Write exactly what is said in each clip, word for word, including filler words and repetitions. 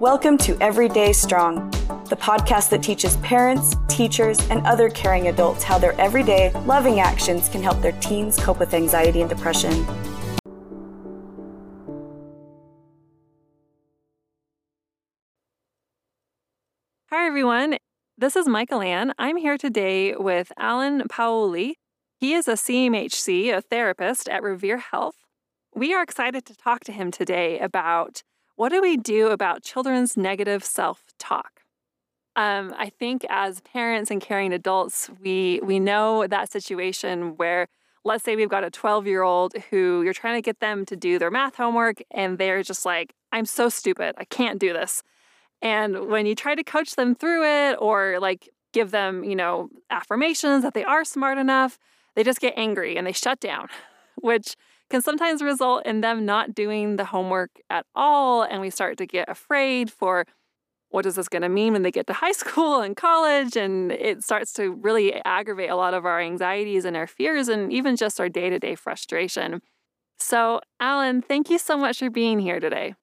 Welcome to Everyday Strong, the podcast that teaches parents, teachers, and other caring adults how their everyday, loving actions can help their teens cope with anxiety and depression. Hi, everyone. This is Michaelann. I'm here today with Allan Pauole. He is a C M H C, a therapist at Revere Health. We are excited to talk to him today about what do we do about children's negative self-talk. Um, I think as parents and caring adults, we we know that situation where, let's say we've got a twelve-year-old who you're trying to get them to do their math homework, and they're just like, I'm so stupid, I can't do this. And when you try to coach them through it or like give them, you know, affirmations that they are smart enough, they just get angry and they shut down, which can sometimes result in them not doing the homework at all. And we start to get afraid for what is this going to mean when they get to high school and college? And it starts to really aggravate a lot of our anxieties and our fears and even just our day-to-day frustration. So, Allan, thank you so much for being here today.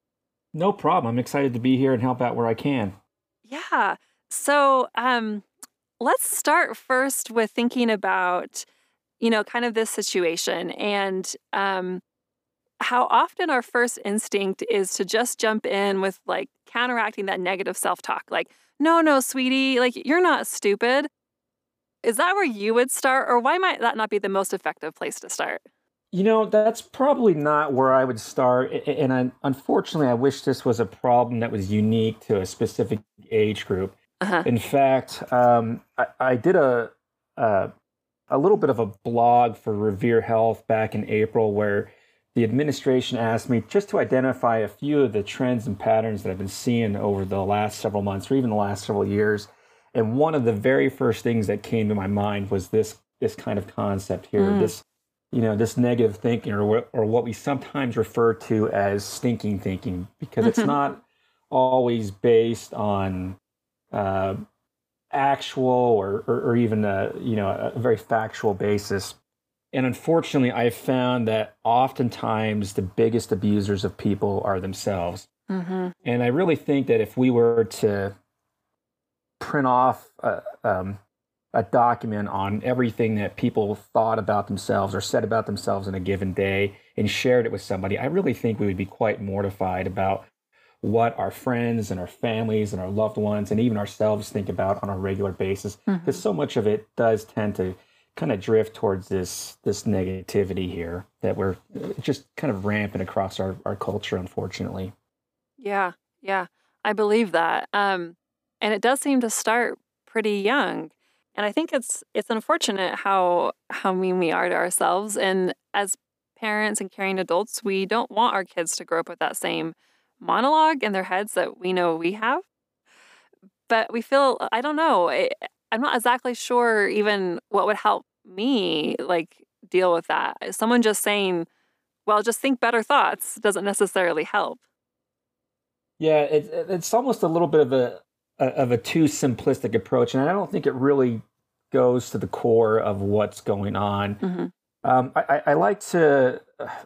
No problem. I'm excited to be here and help out where I can. Yeah. So um, let's start first with thinking about you know, kind of this situation and um, how often our first instinct is to just jump in with like counteracting that negative self-talk. Like, no, no, sweetie, like you're not stupid. Is that where you would start, or why might that not be the most effective place to start? You know, that's probably not where I would start. And I, unfortunately, I wish this was a problem that was unique to a specific age group. Uh-huh. In fact, um, I, I did a... a a little bit of a blog for Revere Health back in April, where the administration asked me just to identify a few of the trends and patterns that I've been seeing over the last several months or even the last several years. And one of the very first things that came to my mind was this this kind of concept here, mm. this you know, this negative thinking, or or what we sometimes refer to as stinking thinking, because it's not always based on uh actual or, or, or even a, you know, a very factual basis. And unfortunately, I've found that oftentimes the biggest abusers of people are themselves. Mm-hmm. And I really think that if we were to print off a, um, a document on everything that people thought about themselves or said about themselves in a given day and shared it with somebody, I really think we would be quite mortified about what our friends and our families and our loved ones and even ourselves think about on a regular basis, because mm-hmm. so much of it does tend to kind of drift towards this this negativity here that we're just kind of rampant across our, our culture, unfortunately. Yeah, yeah, I believe that. Um, and it does seem to start pretty young. And I think it's it's unfortunate how how mean we are to ourselves. And as parents and caring adults, we don't want our kids to grow up with that same monologue in their heads that we know we have, but we feel, I don't know, I, I'm not exactly sure even what would help me like deal with that. Someone just saying, well, just think better thoughts doesn't necessarily help. Yeah, it, it's almost a little bit of a, of a too simplistic approach, and I don't think it really goes to the core of what's going on. Mm-hmm. Um, I, I like to,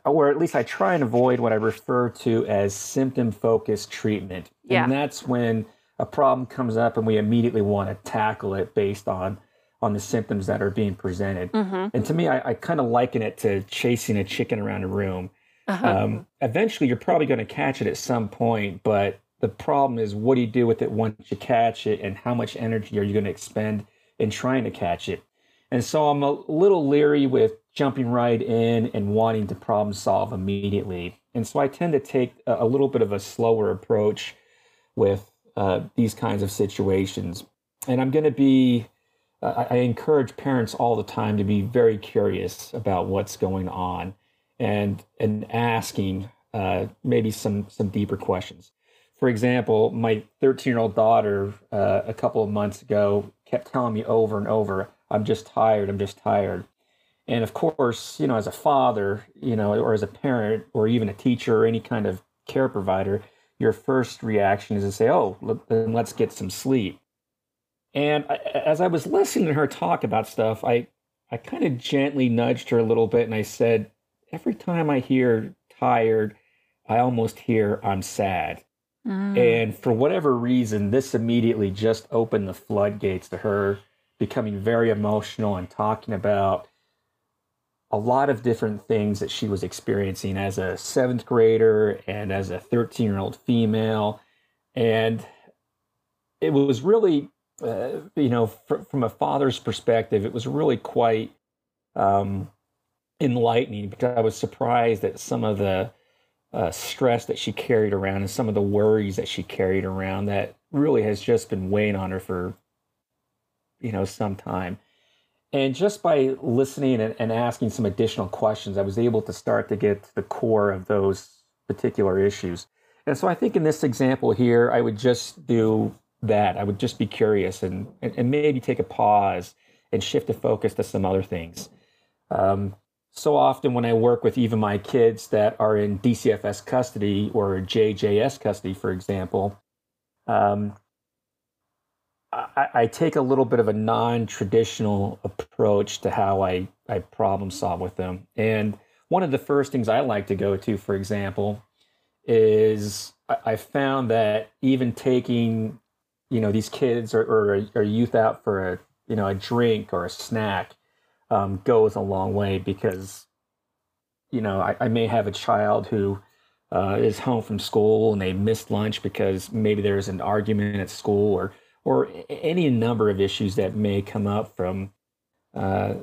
or at least I try and avoid what I refer to as symptom-focused treatment. Yeah. And that's when a problem comes up and we immediately want to tackle it based on, on the symptoms that are being presented. Mm-hmm. And to me, I, I kind of liken it to chasing a chicken around a room. Uh-huh. Um, eventually, you're probably going to catch it at some point, but the problem is, what do you do with it once you catch it, and how much energy are you going to expend in trying to catch it? And so I'm a little leery with jumping right in and wanting to problem solve immediately. And so I tend to take a little bit of a slower approach with uh, these kinds of situations. And I'm going to be, uh, I encourage parents all the time to be very curious about what's going on and, and asking uh, maybe some, some deeper questions. For example, my thirteen-year-old daughter uh, a couple of months ago kept telling me over and over, I'm just tired, I'm just tired. And of course, you know, as a father, you know, or as a parent, or even a teacher, or any kind of care provider, your first reaction is to say, oh, then let's get some sleep. And I, as I was listening to her talk about stuff, I, I kind of gently nudged her a little bit. And I said, every time I hear tired, I almost hear I'm sad. Mm. And for whatever reason, this immediately just opened the floodgates to her becoming very emotional and talking about a lot of different things that she was experiencing as a seventh grader and as a thirteen-year-old female. And it was really, uh, you know, fr- from a father's perspective, it was really quite um, enlightening, because I was surprised at some of the uh, stress that she carried around and some of the worries that she carried around that really has just been weighing on her for, you know, some time. And just by listening and, and asking some additional questions, I was able to start to get to the core of those particular issues. And so I think in this example here, I would just do that. I would just be curious and, and, and maybe take a pause and shift the focus to some other things. Um, so often when I work with even my kids that are in D C F S custody or J J S custody, for example, um, I, I take a little bit of a non-traditional approach to how I, I problem solve with them. And one of the first things I like to go to, for example, is I, I found that even taking, you know, these kids or, or, or youth out for a, you know, a drink or a snack um, goes a long way, because, you know, I, I may have a child who uh, is home from school and they missed lunch because maybe there's an argument at school, or or any number of issues that may come up from uh,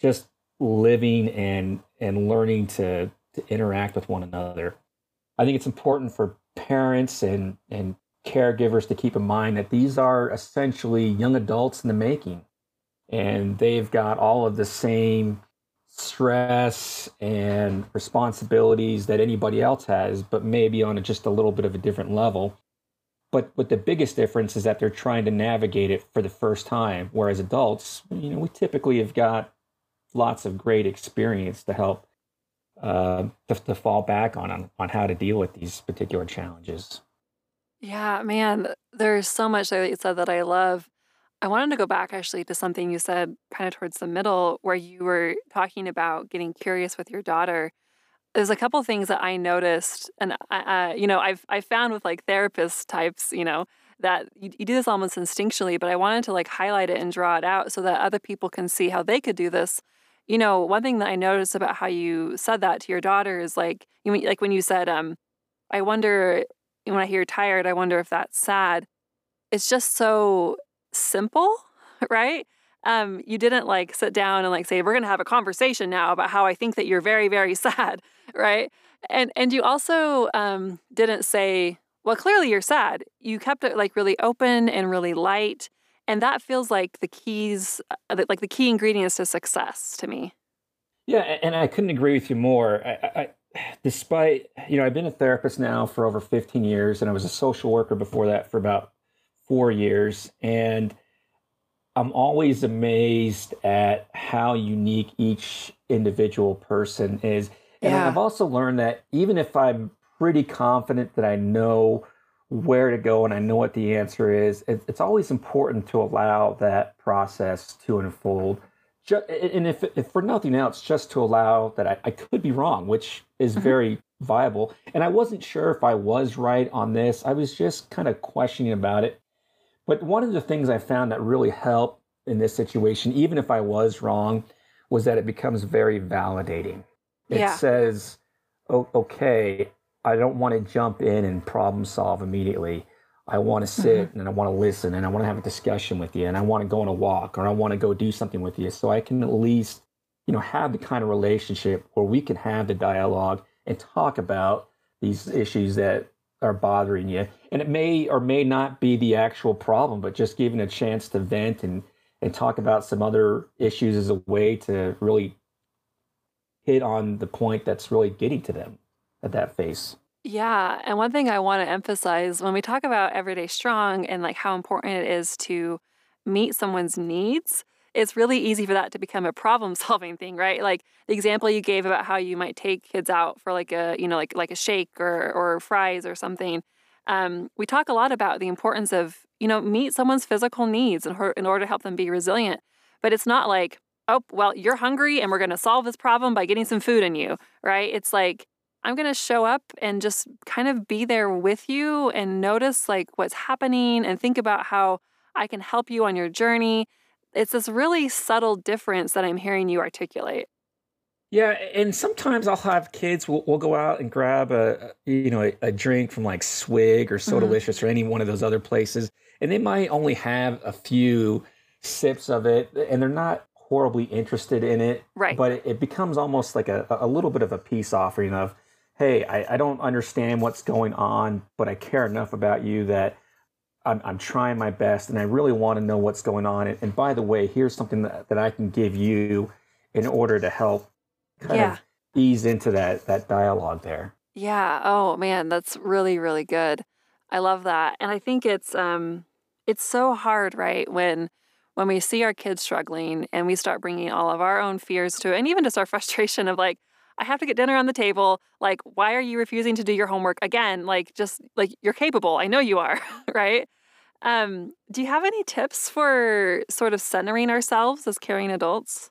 just living and and learning to, to interact with one another. I think it's important for parents and, and caregivers to keep in mind that these are essentially young adults in the making, and they've got all of the same stress and responsibilities that anybody else has, but maybe on a, just a little bit of a different level. But what the biggest difference is that they're trying to navigate it for the first time, whereas adults, you know, we typically have got lots of great experience to help uh, to, to fall back on, on on how to deal with these particular challenges. Yeah, man, there's so much there that you said that I love. I wanted to go back actually to something you said kind of towards the middle, where you were talking about getting curious with your daughter. There's a couple things that I noticed, and I, uh, you know, I've I found with like therapist types, you know, that you, you do this almost instinctually. But I wanted to like highlight it and draw it out so that other people can see how they could do this. You know, one thing that I noticed about how you said that to your daughter is like, you mean, like when you said, um, I wonder when I hear tired, I wonder if that's sad. It's just so simple, right? Um, you didn't like sit down and like say, we're going to have a conversation now about how I think that you're very, very sad, right? And and you also um, didn't say, well, clearly you're sad. You kept it like really open and really light. And that feels like the keys, like the key ingredients to success to me. Yeah, and I couldn't agree with you more. I, I, despite, you know, I've been a therapist now for over fifteen years, and I was a social worker before that for about four years. And I'm always amazed at how unique each individual person is. And yeah. I've also learned that even if I'm pretty confident that I know where to go and I know what the answer is, it's always important to allow that process to unfold. And if, if for nothing else, just to allow that I, I could be wrong, which is mm-hmm. very viable. And I wasn't sure if I was right on this. I was just kind of questioning about it. But one of the things I found that really helped in this situation, even if I was wrong, was that it becomes very validating. It yeah. says, oh, okay, I don't want to jump in and problem solve immediately. I want to sit mm-hmm. and I want to listen, and I want to have a discussion with you, and I want to go on a walk, or I want to go do something with you. So I can at least, you know, have the kind of relationship where we can have the dialogue and talk about these issues that are bothering you. And it may or may not be the actual problem, but just giving a chance to vent and, and talk about some other issues is a way to really hit on the point that's really getting to them at that phase. Yeah. And one thing I want to emphasize when we talk about Everyday Strong and like how important it is to meet someone's needs, it's really easy for that to become a problem solving thing, right? Like the example you gave about how you might take kids out for like a, you know, like, like a shake or, or fries or something. Um, we talk a lot about the importance of, you know, meet someone's physical needs in, her, in order to help them be resilient. But it's not like, oh, well, you're hungry and we're going to solve this problem by getting some food in you, right? It's like, I'm going to show up and just kind of be there with you and notice like what's happening and think about how I can help you on your journey. It's this really subtle difference that I'm hearing you articulate. Yeah, and sometimes I'll have kids, we'll, we'll go out and grab a, you know, a, a drink from like Swig or So Delicious mm-hmm. or any one of those other places, and they might only have a few sips of it, and they're not horribly interested in it, right? But it, it becomes almost like a, a little bit of a peace offering of, hey, I, I don't understand what's going on, but I care enough about you that I'm, I'm trying my best, and I really want to know what's going on. And, and by the way, here's something that, that I can give you in order to help kind yeah. of ease into that that dialogue there. Yeah. Oh, man, that's really, really good. I love that. And I think it's um, it's so hard, right, when when we see our kids struggling and we start bringing all of our own fears to it, and even just our frustration of like, I have to get dinner on the table. Like, why are you refusing to do your homework again? Like, just like you're capable. I know you are, right? Um, do you have any tips for sort of centering ourselves as caring adults?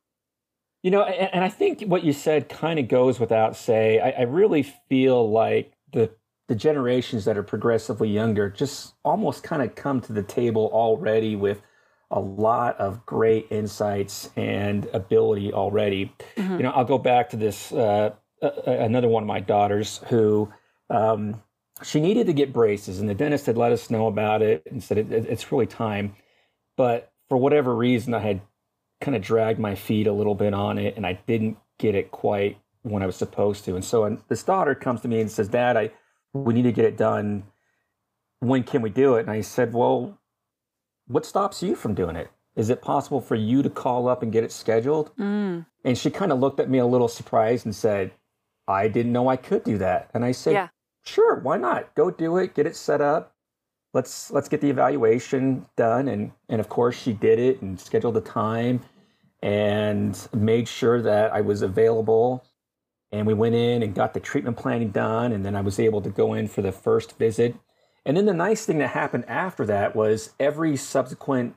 You know, and, and I think what you said kind of goes without say. I, I really feel like the the generations that are progressively younger just almost kind of come to the table already with a lot of great insights and ability already. Mm-hmm. You know, I'll go back to this, uh, uh, another one of my daughters who, um, she needed to get braces, and the dentist had let us know about it and said, it, it, it's really time. But for whatever reason, I had kind of dragged my feet a little bit on it, and I didn't get it quite when I was supposed to. And so and this daughter comes to me and says, Dad, I, we need to get it done. When can we do it? And I said, well, what stops you from doing it? Is it possible for you to call up and get it scheduled? Mm. And she kind of looked at me a little surprised and said, I didn't know I could do that. And I said, yeah. Sure, why not? Go do it, get it set up. Let's let's get the evaluation done. And, and of course, she did it and scheduled the time and made sure that I was available. And we went in and got the treatment planning done. And then I was able to go in for the first visit. And then the nice thing that happened after that was every subsequent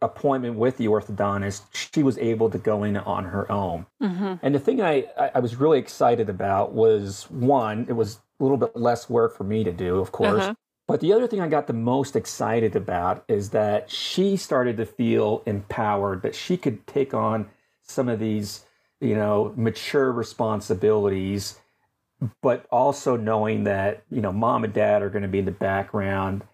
appointment with the orthodontist, she was able to go in on her own. Mm-hmm. And the thing I, I was really excited about was, one, it was a little bit less work for me to do, of course. Uh-huh. But the other thing I got the most excited about is that she started to feel empowered, that she could take on some of these, you know, mature responsibilities, but also knowing that, you know, mom and dad are going to be in the background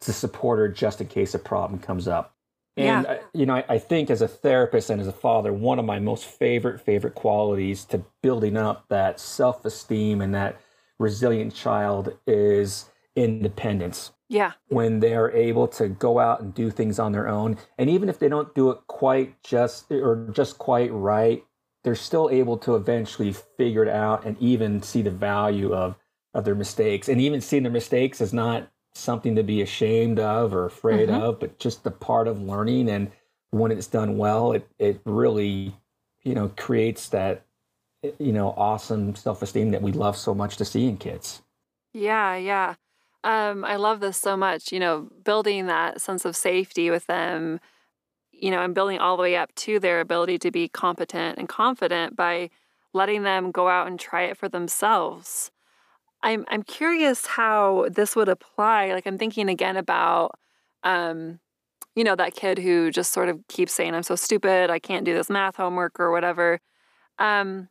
to support her just in case a problem comes up. And, yeah. uh, you know, I, I think as a therapist and as a father, one of my most favorite, favorite qualities to building up that self-esteem and that resilient child is independence. Yeah. When they're able to go out and do things on their own. And even if they don't do it quite just or just quite right, they're still able to eventually figure it out and even see the value of, of their mistakes. And even seeing their mistakes is not something to be ashamed of or afraid mm-hmm. of, but just the part of learning. And when it's done well, it, it really, you know, creates that, you know, awesome self-esteem that we love so much to see in kids. Yeah, yeah. Um, I love this so much, you know, building that sense of safety with them, you know, and building all the way up to their ability to be competent and confident by letting them go out and try it for themselves. I'm I'm curious how this would apply. Like, I'm thinking again about, um, you know, that kid who just sort of keeps saying, I'm so stupid, I can't do this math homework or whatever. Um,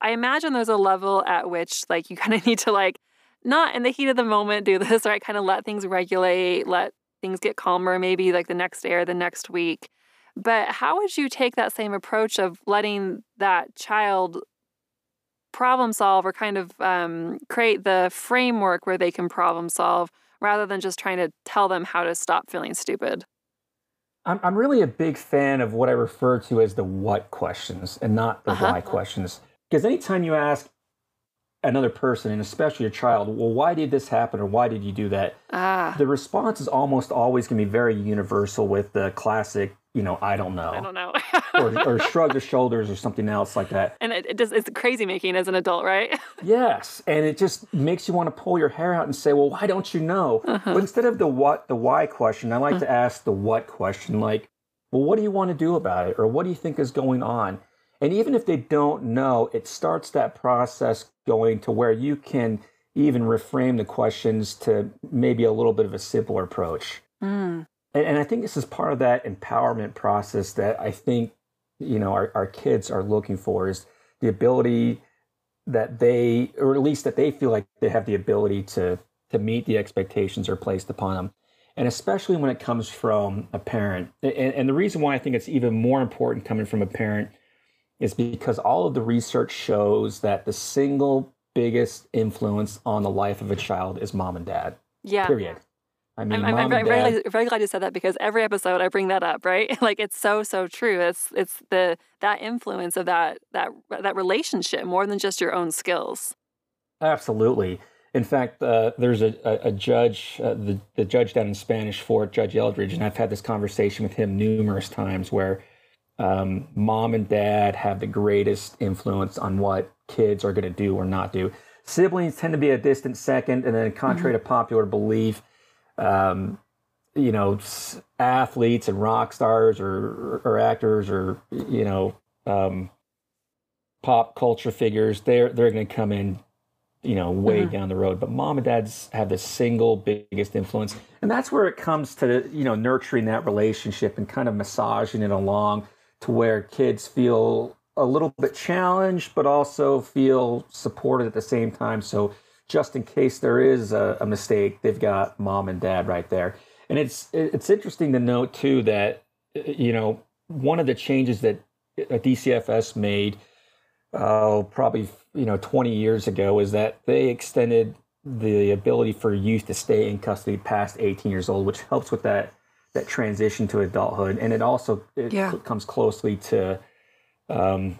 I imagine there's a level at which, like, you kind of need to, like, not in the heat of the moment do this, right? Kind of let things regulate, let things get calmer, maybe like the next day or the next week. But how would you take that same approach of letting that child problem solve or kind of um, create the framework where they can problem solve rather than just trying to tell them how to stop feeling stupid? I'm, I'm really a big fan of what I refer to as the what questions and not the uh-huh. why questions. Because anytime you ask another person, and especially a child, well, why did this happen or why did you do that? Ah. The response is almost always going to be very universal with the classic, you know, I don't know. I don't know. or, or shrug the shoulders or something else like that. And it, it does, it's crazy making as an adult, right? Yes. And it just makes you want to pull your hair out and say, well, why don't you know? Uh-huh. But instead of the what, the why question, I like uh-huh. to ask the what question, like, well, what do you want to do about it? Or what do you think is going on? And even if they don't know, it starts that process going to where you can even reframe the questions to maybe a little bit of a simpler approach. Mm. And, and I think this is part of that empowerment process that I think, you know, our, our kids are looking for, is the ability that they, or at least that they feel like they have the ability to, to meet the expectations that are placed upon them. And especially when it comes from a parent. And, and the reason why I think it's even more important coming from a parent is because all of the research shows that the single biggest influence on the life of a child is mom and dad. Yeah. Period. I mean, I'm, I'm, I'm very, very glad you said that, because every episode I bring that up, right? Like, it's so, so true. It's it's the that influence of that that that relationship more than just your own skills. Absolutely. In fact, uh, there's a, a, a judge, uh, the, the judge down in Spanish Fort, Judge Yeldridge, and I've had this conversation with him numerous times where um, mom and dad have the greatest influence on what kids are going to do or not do. Siblings tend to be a distant second, and then contrary mm-hmm. to popular belief, Um, you know, athletes and rock stars or, or actors or, you know, um, pop culture figures, they're, they're going to come in, you know, way mm-hmm. down the road. But mom and dads have the single biggest influence. And that's where it comes to, you know, nurturing that relationship and kind of massaging it along to where kids feel a little bit challenged, but also feel supported at the same time. So just in case there is a, a mistake, they've got mom and dad right there. And it's it's interesting to note, too, that, you know, one of the changes that D C F S made uh, probably, you know, twenty years ago is that they extended the ability for youth to stay in custody past eighteen years old, which helps with that that transition to adulthood. And it also it yeah. comes closely to um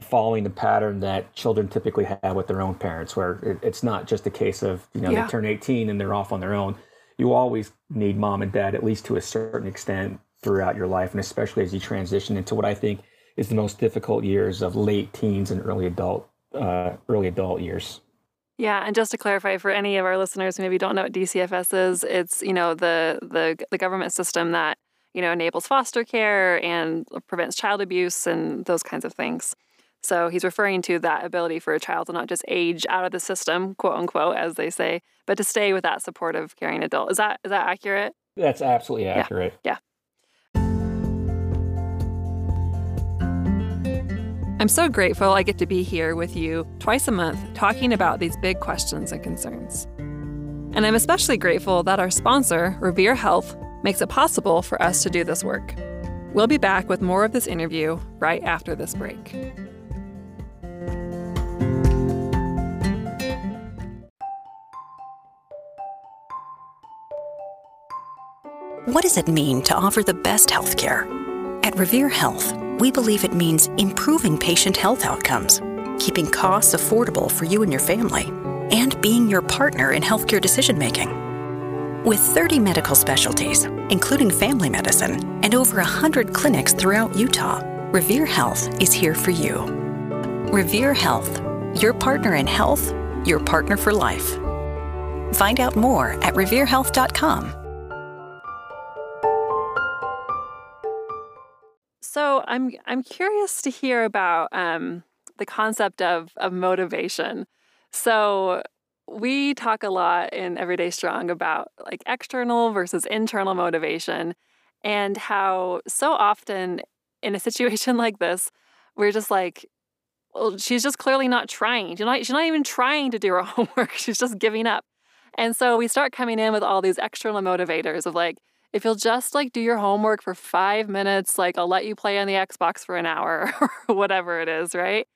following the pattern that children typically have with their own parents, where it, it's not just a case of, you know, yeah. they turn eighteen and they're off on their own. You always need mom and dad, at least to a certain extent, throughout your life, and especially as you transition into what I think is the most difficult years of late teens and early adult, uh, early adult years. Yeah, and just to clarify for any of our listeners who maybe don't know what D C F S is, it's, you know, the the, the government system that, you know, enables foster care and prevents child abuse and those kinds of things. So he's referring to that ability for a child to not just age out of the system, quote unquote, as they say, but to stay with that supportive, caring adult. Is that is that accurate? That's absolutely accurate. Yeah. yeah. I'm so grateful I get to be here with you twice a month talking about these big questions and concerns. And I'm especially grateful that our sponsor, Revere Health, makes it possible for us to do this work. We'll be back with more of this interview right after this break. What does it mean to offer the best health care? At Revere Health, we believe it means improving patient health outcomes, keeping costs affordable for you and your family, and being your partner in healthcare decision-making. With thirty medical specialties, including family medicine, and over one hundred clinics throughout Utah, Revere Health is here for you. Revere Health, your partner in health, your partner for life. Find out more at revere health dot com. So I'm I'm curious to hear about um, the concept of of motivation. So we talk a lot in Everyday Strong about like external versus internal motivation, and how so often in a situation like this, we're just like, well, she's just clearly not trying. She's not, she's not even trying to do her homework. She's just giving up. And so we start coming in with all these external motivators of like, if you'll just like do your homework for five minutes, like I'll let you play on the Xbox for an hour or whatever it is, right?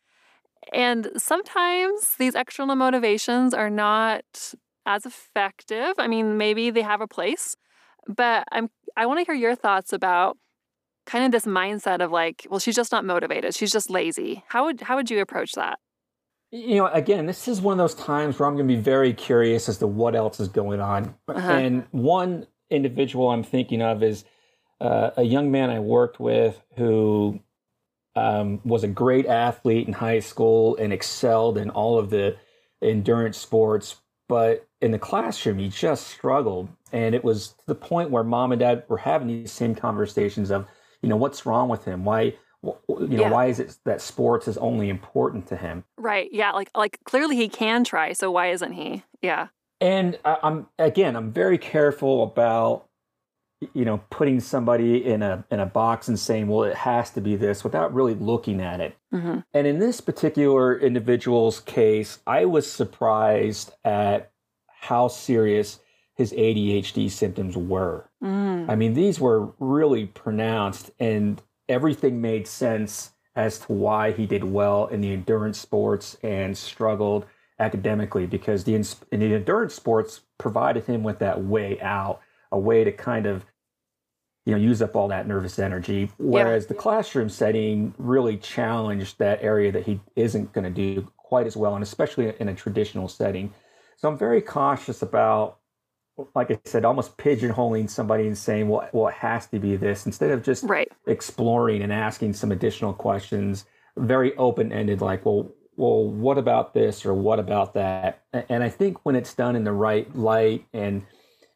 And sometimes these external motivations are not as effective. I mean, maybe they have a place, but I'm I want to hear your thoughts about kind of this mindset of like, well, she's just not motivated. She's just lazy. How would how would you approach that? You know, again, this is one of those times where I'm going to be very curious as to what else is going on. Uh-huh. And one individual I'm thinking of is uh, a young man I worked with who um, was a great athlete in high school and excelled in all of the endurance sports, but in the classroom he just struggled, and it was to the point where mom and dad were having these same conversations of, you know, what's wrong with him? Why you know, yeah. why is it that sports is only important to him? Right. Yeah. Like, like clearly he can try. So why isn't he? Yeah. And I, I'm, again, I'm very careful about, you know, putting somebody in a, in a box and saying, well, it has to be this without really looking at it. Mm-hmm. And in this particular individual's case, I was surprised at how serious his A D H D symptoms were. Mm. I mean, these were really pronounced, and everything made sense as to why he did well in the endurance sports and struggled academically, because the, in the endurance sports provided him with that way out, a way to kind of, you know, use up all that nervous energy. Whereas yeah. the classroom setting really challenged that area that he isn't going to do quite as well, and especially in a traditional setting. So I'm very cautious about, like I said, almost pigeonholing somebody and saying, well, well, it has to be this, instead of just right. exploring and asking some additional questions, very open-ended, like, well, well, what about this, or what about that? And I think when it's done in the right light and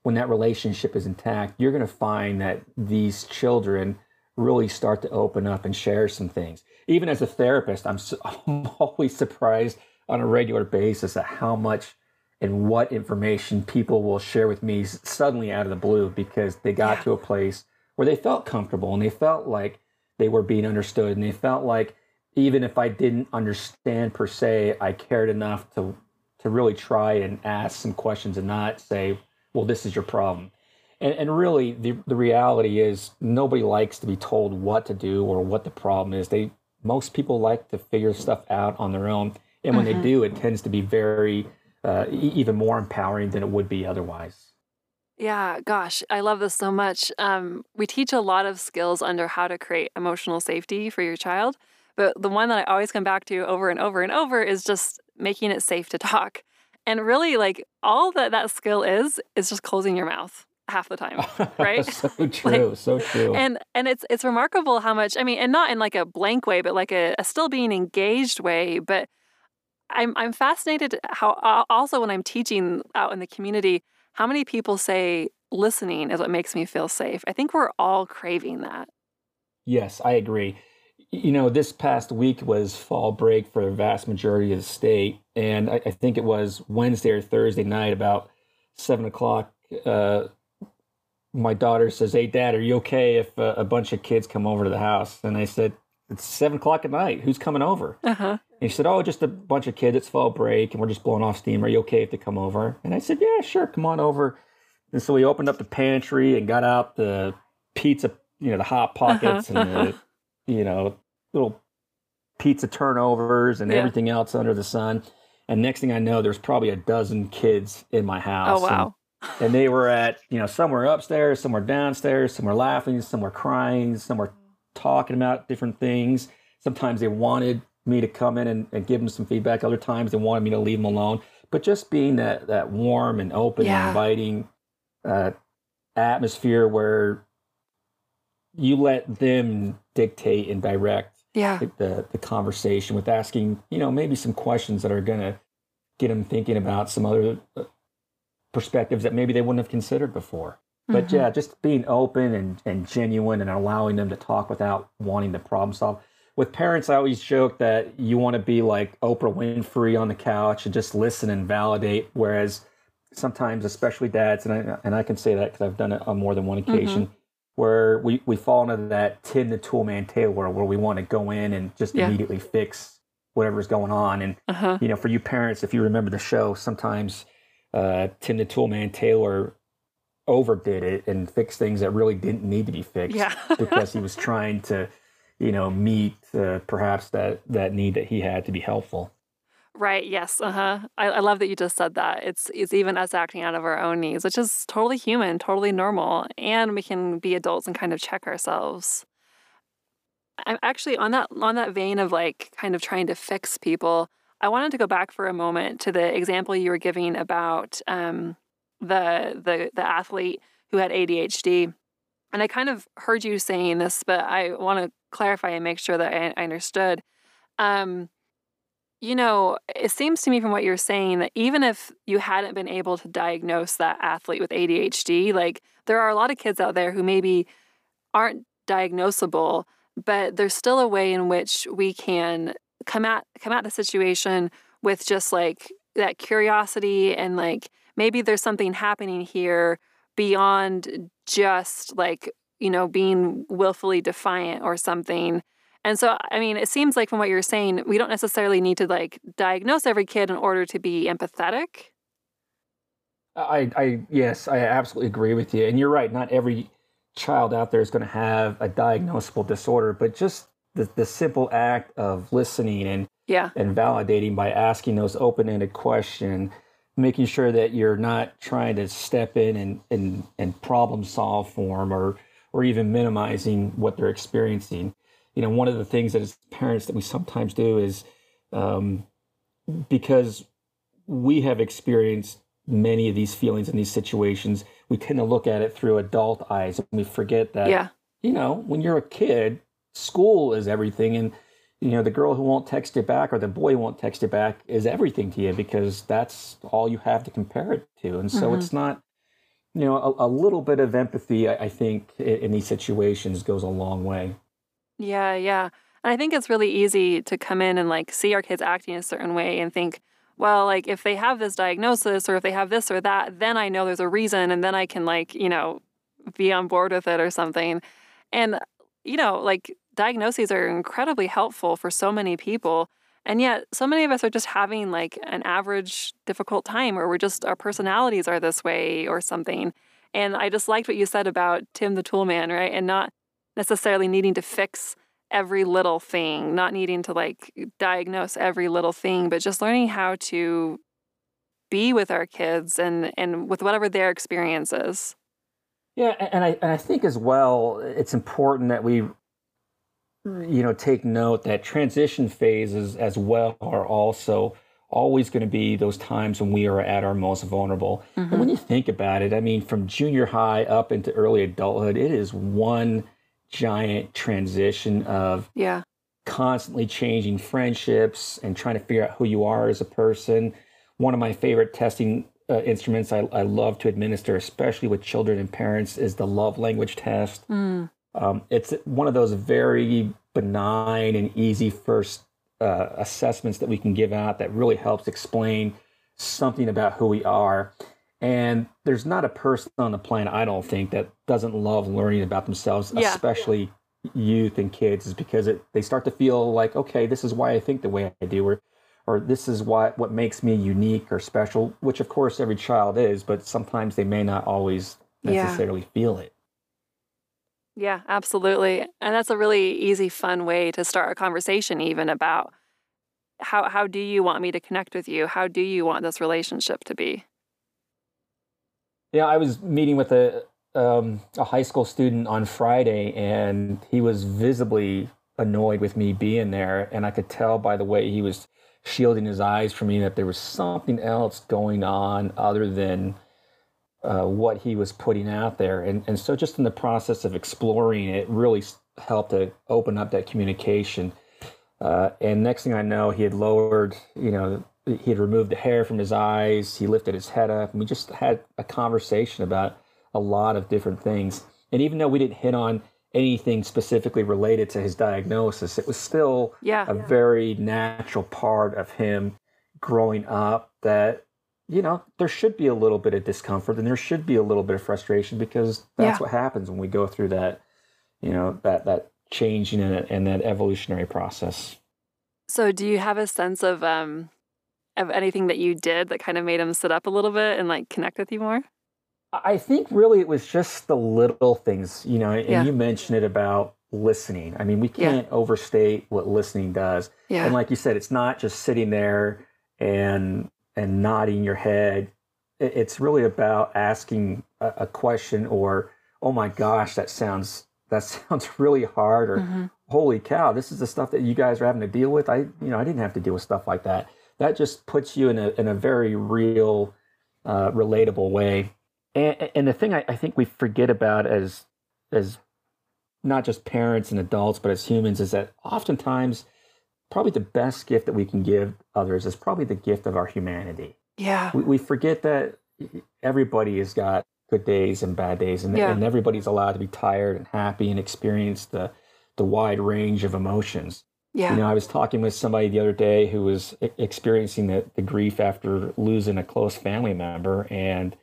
when that relationship is intact, you're going to find that these children really start to open up and share some things. Even as a therapist, I'm, so, I'm always surprised on a regular basis at how much and what information people will share with me suddenly out of the blue, because they got yeah. to a place where they felt comfortable and they felt like they were being understood. And they felt like, even if I didn't understand per se, I cared enough to, to really try and ask some questions and not say, well, this is your problem. And, and really, the, the reality is nobody likes to be told what to do or what the problem is. They, most people like to figure stuff out on their own. And when mm-hmm. they do, it tends to be very... Uh, even more empowering than it would be otherwise. Yeah, gosh, I love this so much. Um, we teach a lot of skills under how to create emotional safety for your child, but the one that I always come back to over and over and over is just making it safe to talk. And really, like, all that that skill is, is just closing your mouth half the time, right? so true, like, so true. And and it's it's remarkable how much, I mean, and not in like a blank way, but like a, a still being engaged way, but I'm I'm fascinated how also when I'm teaching out in the community, how many people say listening is what makes me feel safe. I think we're all craving that. Yes, I agree. You know, this past week was fall break for the vast majority of the state. And I, I think it was Wednesday or Thursday night about seven o'clock. Uh, my daughter says, hey, Dad, are you okay if uh, a bunch of kids come over to the house? And I said, it's seven o'clock at night. Who's coming over? Uh-huh. And she said, oh, just a bunch of kids. It's fall break and we're just blowing off steam. Are you okay if they come over? And I said, yeah, sure. Come on over. And so we opened up the pantry and got out the pizza, you know, the Hot Pockets uh-huh, and uh-huh. the, you know, little pizza turnovers and yeah. everything else under the sun. And next thing I know, there's probably a dozen kids in my house. Oh, wow. And, and they were at, you know, somewhere upstairs, somewhere downstairs, some were laughing, some were crying, some were talking about different things. Sometimes they wanted me to come in and, and give them some feedback. Other times they wanted me to leave them alone. But just being that, that warm and open yeah. and inviting uh, atmosphere where you let them dictate and direct yeah. the, the conversation with asking, you know, maybe some questions that are going to get them thinking about some other perspectives that maybe they wouldn't have considered before. But mm-hmm. yeah, just being open and, and genuine and allowing them to talk without wanting to problem solve. With parents, I always joke that you want to be like Oprah Winfrey on the couch and just listen and validate. Whereas sometimes, especially dads, and I, and I can say that because I've done it on more than one occasion, mm-hmm. where we, we fall into that tin to tool man tail world where we want to go in and just yeah. immediately fix whatever's going on. And, uh-huh. you know, for you parents, if you remember the show, sometimes uh, Tim the Tool Man Taylor overdid it and fixed things that really didn't need to be fixed yeah. because he was trying to, you know, meet uh, perhaps that, that need that he had to be helpful. Right. Yes. Uh-huh. I, I love that you just said that. It's, it's even us acting out of our own needs, which is totally human, totally normal. And we can be adults and kind of check ourselves. I'm actually on that, on that vein of like kind of trying to fix people. I wanted to go back for a moment to the example you were giving about, um, the, the, the athlete who had A D H D. And I kind of heard you saying this, but I want to clarify and make sure that I, I understood. Um, you know, it seems to me from what you're saying that even if you hadn't been able to diagnose that athlete with A D H D, like there are a lot of kids out there who maybe aren't diagnosable but there's still a way in which we can come at come at the situation with just like that curiosity and like maybe there's something happening here beyond just like, you know, being willfully defiant or something. And so, I mean, it seems like from what you're saying, we don't necessarily need to like diagnose every kid in order to be empathetic. I, I yes, I absolutely agree with you. And you're right. Not every child out there is going to have a diagnosable disorder, but just the, the simple act of listening and yeah. and validating by asking those open-ended questions, making sure that you're not trying to step in and, and, and problem solve for them or, or even minimizing what they're experiencing. You know, one of the things that as parents that we sometimes do is um, because we have experienced many of these feelings in these situations, we tend to look at it through adult eyes and we forget that, yeah. you know, when you're a kid, school is everything. And, you know, the girl who won't text you back or the boy who won't text you back is everything to you because that's all you have to compare it to. And so mm-hmm. it's not, you know, a, a little bit of empathy, I, I think, in, in these situations goes a long way. Yeah, yeah. And I think it's really easy to come in and like see our kids acting a certain way and think, well, like if they have this diagnosis or if they have this or that, then I know there's a reason and then I can like, you know, be on board with it or something. And, you know, like diagnoses are incredibly helpful for so many people. And yet so many of us are just having like an average difficult time or we're just our personalities are this way or something. And I just liked what you said about Tim the Tool Man, right? And not necessarily needing to fix every little thing, not needing to like diagnose every little thing, but just learning how to be with our kids and, and with whatever their experience is. Yeah. And I, and I think as well, it's important that we, you know, take note that transition phases as well are also always going to be those times when we are at our most vulnerable. Mm-hmm. And when you think about it, I mean, from junior high up into early adulthood, it is one giant transition of yeah. constantly changing friendships and trying to figure out who you are as a person. One of my favorite testing uh, instruments I, I love to administer, especially with children and parents, is the love language test. Mm. Um, it's one of those very benign and easy first uh, assessments that we can give out that really helps explain something about who we are. And there's not a person on the planet, I don't think, that doesn't love learning about themselves, yeah. especially youth and kids, is because it, they start to feel like, okay, this is why I think the way I do, or, or this is why, what makes me unique or special, which, of course, every child is, but sometimes they may not always necessarily yeah. feel it. Yeah, absolutely. And that's a really easy, fun way to start a conversation even about how how do you want me to connect with you? How do you want this relationship to be? Yeah, I was meeting with a um, a high school student on Friday, and he was visibly annoyed with me being there, and I could tell by the way he was shielding his eyes from me that there was something else going on other than uh, what he was putting out there. And and so just in the process of exploring it really helped to open up that communication. Uh, and next thing I know, he had lowered, you know, he had removed the hair from his eyes. He lifted his head up. And we just had a conversation about a lot of different things. And even though we didn't hit on anything specifically related to his diagnosis, it was still yeah. a yeah. very natural part of him growing up that, you know, there should be a little bit of discomfort and there should be a little bit of frustration because that's yeah. what happens when we go through that, you know, that, that changing and, and that evolutionary process. So do you have a sense of, um, of anything that you did that kind of made him sit up a little bit and like connect with you more? I think really it was just the little things, you know, and yeah. you mentioned it about listening. I mean, we can't yeah. overstate what listening does. Yeah. And like you said, it's not just sitting there and, and nodding your head. It's really about asking a, a question or, oh my gosh, that sounds, that sounds really hard. Or mm-hmm. holy cow, this is the stuff that you guys are having to deal with. I, you know, I didn't have to deal with stuff like that. That just puts you in a in a very real, uh, relatable way. And, and the thing I, I think we forget about as as not just parents and adults, but as humans, is that oftentimes probably the best gift that we can give others is probably the gift of our humanity. Yeah. We, we forget that everybody has got good days and bad days, and, yeah. and everybody's allowed to be tired and happy and experience the the wide range of emotions. Yeah. You know, I was talking with somebody the other day who was experiencing the, the grief after losing a close family member and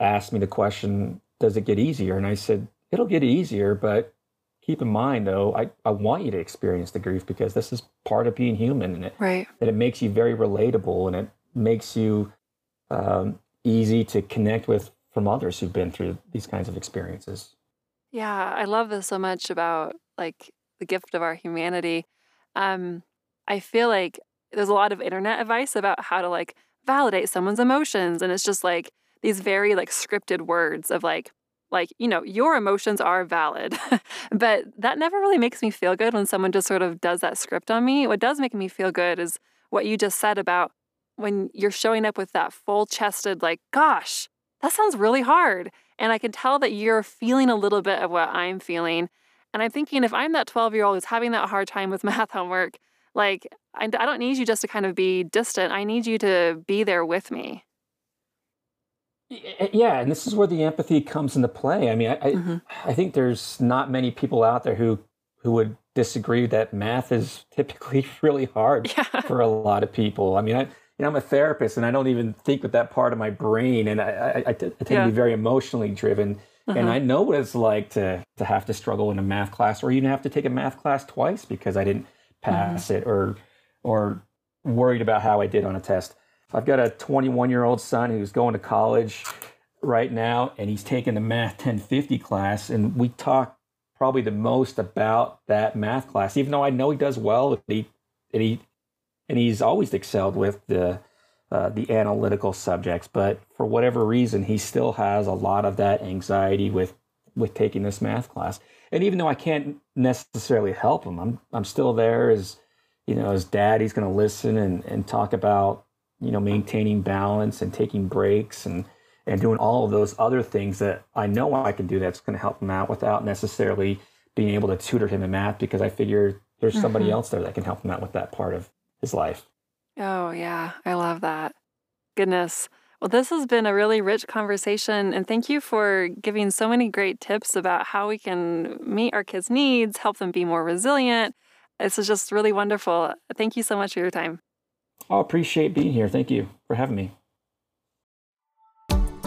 asked me the question, does it get easier? And I said, it'll get easier, but keep in mind, though, I, I want you to experience the grief because this is part of being human. And it, right. and it makes you very relatable, and it makes you um, easy to connect with from others who've been through these kinds of experiences. Yeah, I love this so much about, like, the gift of our humanity. Um, I feel like there's a lot of internet advice about how to, like, validate someone's emotions. And it's just like these very, like, scripted words of like, like, you know, your emotions are valid, but that never really makes me feel good when someone just sort of does that script on me. What does make me feel good is what you just said about when you're showing up with that full chested, like, gosh, that sounds really hard. And I can tell that you're feeling a little bit of what I'm feeling. And I'm thinking, if I'm that twelve-year-old who's having that hard time with math homework, like, I, I don't need you just to kind of be distant. I need you to be there with me. Yeah, and this is where the empathy comes into play. I mean, I mm-hmm. I, I think there's not many people out there who, who would disagree that math is typically really hard yeah. for a lot of people. I mean, I, you know, I'm a therapist, and I don't even think with that part of my brain, and I, I, I tend yeah. to be very emotionally driven. Uh-huh. And I know what it's like to to have to struggle in a math class, or even have to take a math class twice because I didn't pass uh-huh. it, or or worried about how I did on a test. I've got a twenty-one-year-old son who's going to college right now, and he's taking the Math ten fifty class, and we talk probably the most about that math class, even though I know he does well, and he and, he, and he's always excelled with the Uh, the analytical subjects, but for whatever reason, he still has a lot of that anxiety with with taking this math class. And even though I can't necessarily help him, I'm I'm still there as, you know, as dad. He's going to listen and, and talk about, you know, maintaining balance and taking breaks and and doing all of those other things that I know I can do that's going to help him out without necessarily being able to tutor him in math, because I figure there's mm-hmm. somebody else there that can help him out with that part of his life. Oh, yeah. I love that. Goodness. Well, this has been a really rich conversation, and thank you for giving so many great tips about how we can meet our kids' needs, help them be more resilient. This is just really wonderful. Thank you so much for your time. I appreciate being here. Thank you for having me.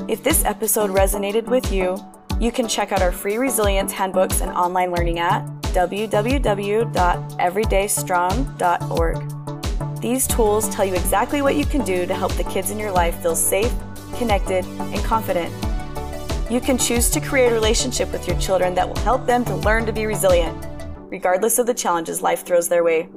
If this episode resonated with you, you can check out our free resilience handbooks and online learning at w w w dot everyday strong dot org. These tools tell you exactly what you can do to help the kids in your life feel safe, connected, and confident. You can choose to create a relationship with your children that will help them to learn to be resilient, regardless of the challenges life throws their way.